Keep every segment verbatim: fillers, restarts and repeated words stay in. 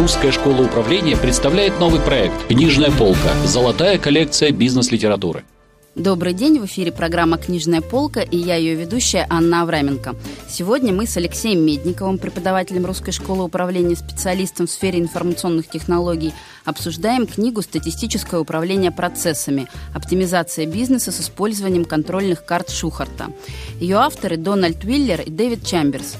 Русская школа управления представляет новый проект «Книжная полка. Золотая коллекция бизнес-литературы». Добрый день, в эфире программа «Книжная полка» и я, ее ведущая, Анна Авраменко. Сегодня мы с Алексеем Медниковым, преподавателем Русской школы управления, специалистом в сфере информационных технологий, обсуждаем книгу «Статистическое управление процессами. Оптимизация бизнеса с использованием контрольных карт Шухарта». Ее авторы Дональд Уиллер и Дэвид Чамберс.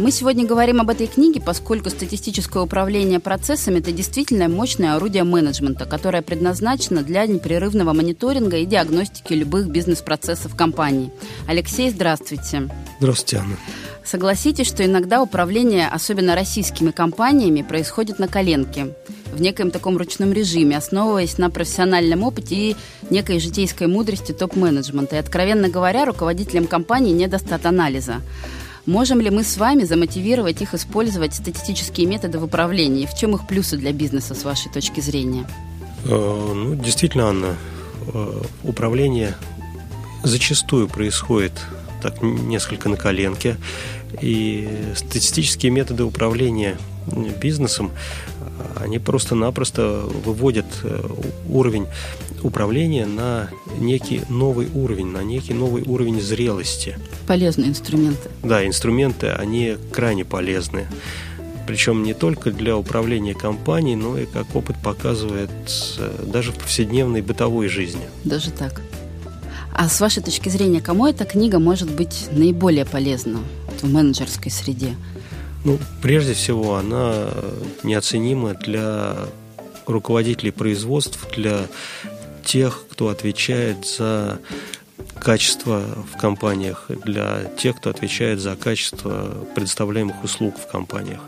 Мы сегодня говорим об этой книге, поскольку статистическое управление процессами – это действительно мощное орудие менеджмента, которое предназначено для непрерывного мониторинга и диагностики любых бизнес-процессов компании. Алексей, здравствуйте. Здравствуйте, Анна. Согласитесь, что иногда управление, особенно российскими компаниями, происходит на коленке, в некоем таком ручном режиме, основываясь на профессиональном опыте и некой житейской мудрости топ-менеджмента. И, откровенно говоря, руководителям компании недостаточно анализа. Можем ли мы с вами замотивировать их использовать статистические методы в управлении? В чем их плюсы для бизнеса, с вашей точки зрения? Ну, действительно, Анна, управление зачастую происходит так несколько на коленке. И статистические методы управления бизнесом, они просто-напросто выводят уровень управления на некий новый уровень, на некий новый уровень зрелости. Полезные инструменты. Да, инструменты, они крайне полезны. Причем не только для управления компанией, но и, как опыт показывает, даже в повседневной бытовой жизни. Даже так. А с вашей точки зрения, кому эта книга может быть наиболее полезна в менеджерской среде? Ну, прежде всего, она неоценима для руководителей производств, для тех, кто отвечает за качество в компаниях, для тех, кто отвечает за качество предоставляемых услуг в компаниях.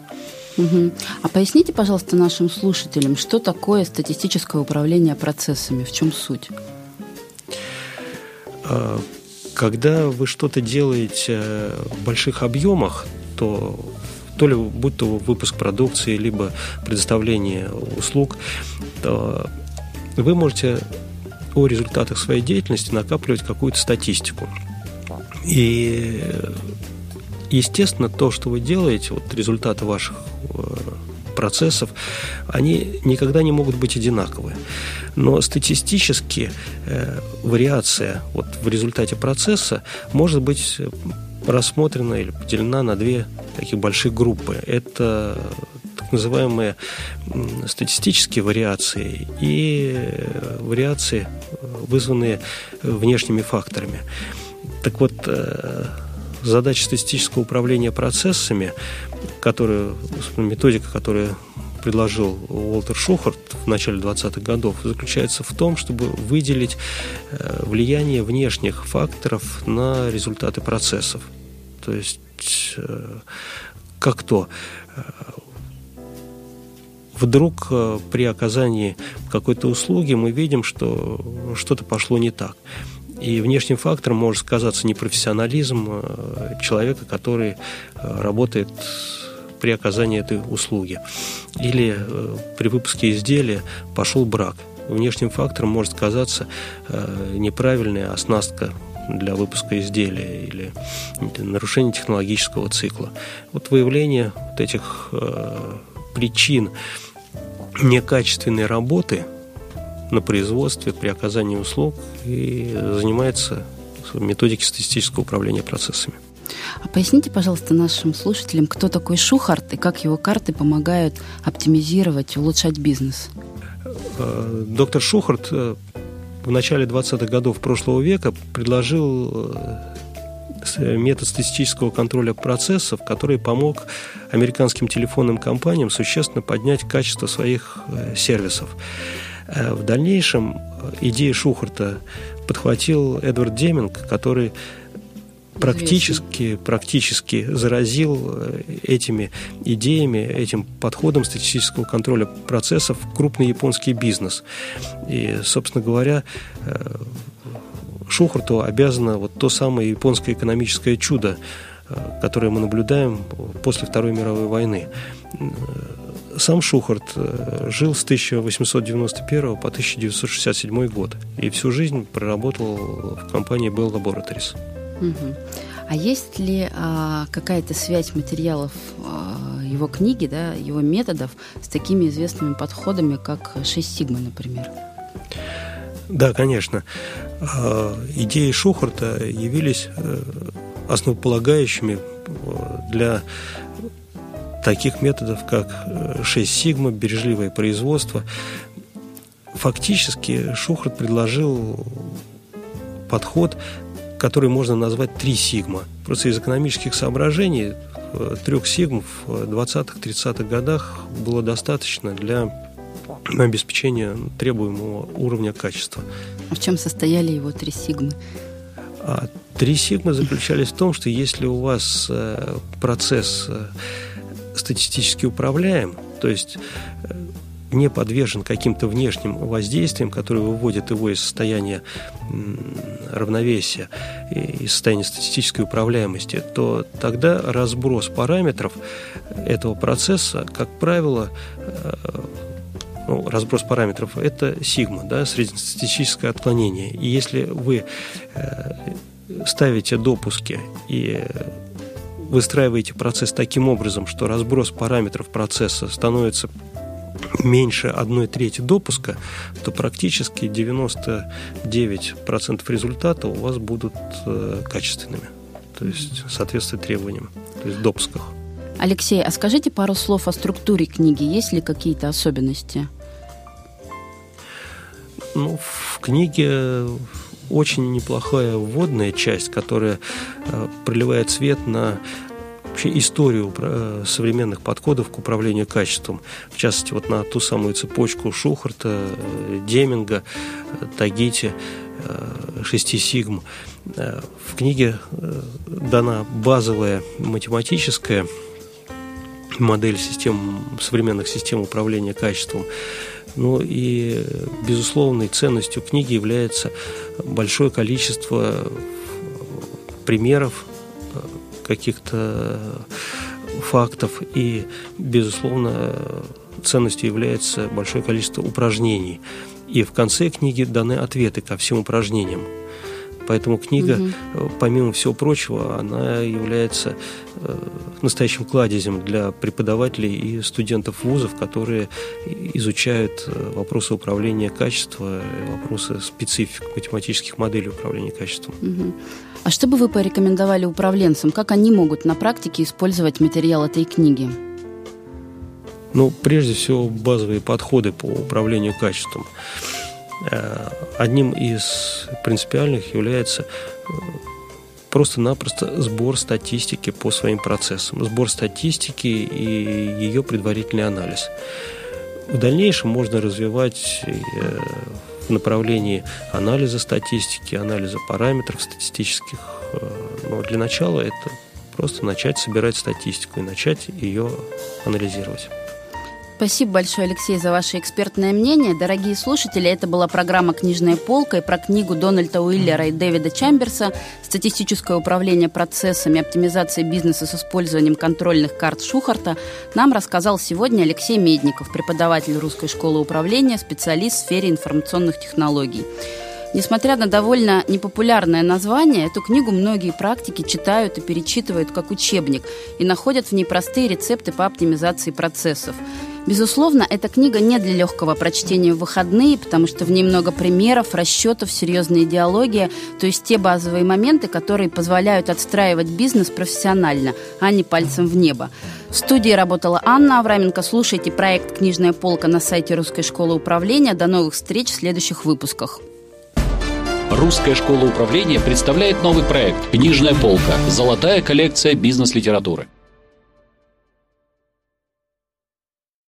Угу. А поясните, пожалуйста, нашим слушателям, что такое статистическое управление процессами, в чем суть? Когда вы что-то делаете в больших объемах, то то ли будь то выпуск продукции, либо предоставление услуг, то вы можете о результатах своей деятельности накапливать какую-то статистику. И, естественно, то, что вы делаете, вот результаты ваших процессов, они никогда не могут быть одинаковы. Но статистически э, вариация вот, в результате процесса может быть рассмотрена или поделена на две таких больших группы. Это так называемые статистические вариации и вариации, вызванные внешними факторами. Так вот, задача статистического управления процессами, которую, методика, которую предложил Уолтер Шухарт в начале двадцатых годов, заключается в том, чтобы выделить влияние внешних факторов на результаты процессов. То есть, как то, вдруг при оказании какой-то услуги мы видим, что что-то пошло не так. И внешним фактором может сказаться непрофессионализм человека, который работает при оказании этой услуги. Или при выпуске изделия пошел брак. Внешним фактором может сказаться неправильная оснастка для выпуска изделия или нарушение технологического цикла. Вот выявление вот этих причин некачественной работы на производстве при оказании услуг и занимается методикой статистического управления процессами. А поясните, пожалуйста, нашим слушателям, кто такой Шухарт и как его карты помогают оптимизировать, улучшать бизнес? Доктор Шухарт в начале двадцатых годов прошлого века предложил метод статистического контроля процессов, который помог американским телефонным компаниям существенно поднять качество своих сервисов. В дальнейшем идеи Шухарта подхватил Эдвард Деминг, который Практически, практически заразил этими идеями, этим подходом статистического контроля процессов крупный японский бизнес. И, собственно говоря, Шухарту обязано вот то самое японское экономическое чудо, которое мы наблюдаем после Второй мировой войны. Сам Шухарт жил с тысяча восемьсот девяносто первого по тысяча девятьсот шестьдесят седьмой год и всю жизнь проработал в компании Bell Laboratories. А есть ли а, какая-то связь материалов а, его книги, да, его методов с такими известными подходами, как «Шесть сигма», например. Да, конечно. Идеи Шухарта явились основополагающими для таких методов, как «Шесть сигма», «Бережливое производство». Фактически Шухарт предложил подход, который можно назвать «Три сигма». Просто из экономических соображений трех сигм в двадцатых-тридцатых годах было достаточно для обеспечения требуемого уровня качества. А в чем состояли его три сигмы? Три сигмы заключались в том, что если у вас процесс статистически управляем, то есть не подвержен каким-то внешним воздействиям, которые выводят его из состояния равновесия, из состояния статистической управляемости, то тогда разброс параметров этого процесса, как правило, ну, разброс параметров – это сигма, да, среднестатистическое отклонение. И если вы ставите допуски и выстраиваете процесс таким образом, что разброс параметров процесса становится меньше одной трети допуска, то практически девяносто девять процентов результата у вас будут качественными, то есть соответствует требованиям, то есть в допусках. Алексей, а скажите пару слов о структуре книги. Есть ли какие-то особенности? Ну, в книге очень неплохая вводная часть, которая проливает свет на вообще историю современных подходов к управлению качеством. В частности, вот на ту самую цепочку Шухарта, Деминга, Тагити, «Шести сигм». В книге дана базовая математическая модель систем, современных систем управления качеством. Ну и безусловной ценностью книги является большое количество примеров, каких-то фактов, и, безусловно, ценностью является большое количество упражнений. И в конце книги даны ответы ко всем упражнениям. Поэтому книга, угу. помимо всего прочего, она является настоящим кладезем для преподавателей и студентов вузов, которые изучают вопросы управления качеством, вопросы специфик математических моделей управления качеством. Угу. А что бы вы порекомендовали управленцам? Как они могут на практике использовать материал этой книги? Ну, прежде всего, базовые подходы по управлению качеством. Одним из принципиальных является просто-напросто сбор статистики по своим процессам, сбор статистики и ее предварительный анализ. В дальнейшем можно развивать в направлении анализа статистики, анализа параметров статистических. Но для начала это просто начать собирать статистику и начать ее анализировать. Спасибо большое, Алексей, за ваше экспертное мнение. Дорогие слушатели, это была программа «Книжная полка» и про книгу Дональда Уиллера и Дэвида Чамберса «Статистическое управление процессами оптимизации бизнеса с использованием контрольных карт Шухарта» нам рассказал сегодня Алексей Медников, преподаватель Русской школы управления, специалист в сфере информационных технологий. Несмотря на довольно непопулярное название, эту книгу многие практики читают и перечитывают как учебник и находят в ней простые рецепты по оптимизации процессов. Безусловно, эта книга не для легкого прочтения в выходные, потому что в ней много примеров, расчетов, серьезные диалоги, то есть те базовые моменты, которые позволяют отстраивать бизнес профессионально, а не пальцем в небо. В студии работала Анна Авраменко. Слушайте проект «Книжная полка» на сайте Русской школы управления. До новых встреч в следующих выпусках. Русская школа управления представляет новый проект «Книжная полка. Золотая коллекция бизнес-литературы».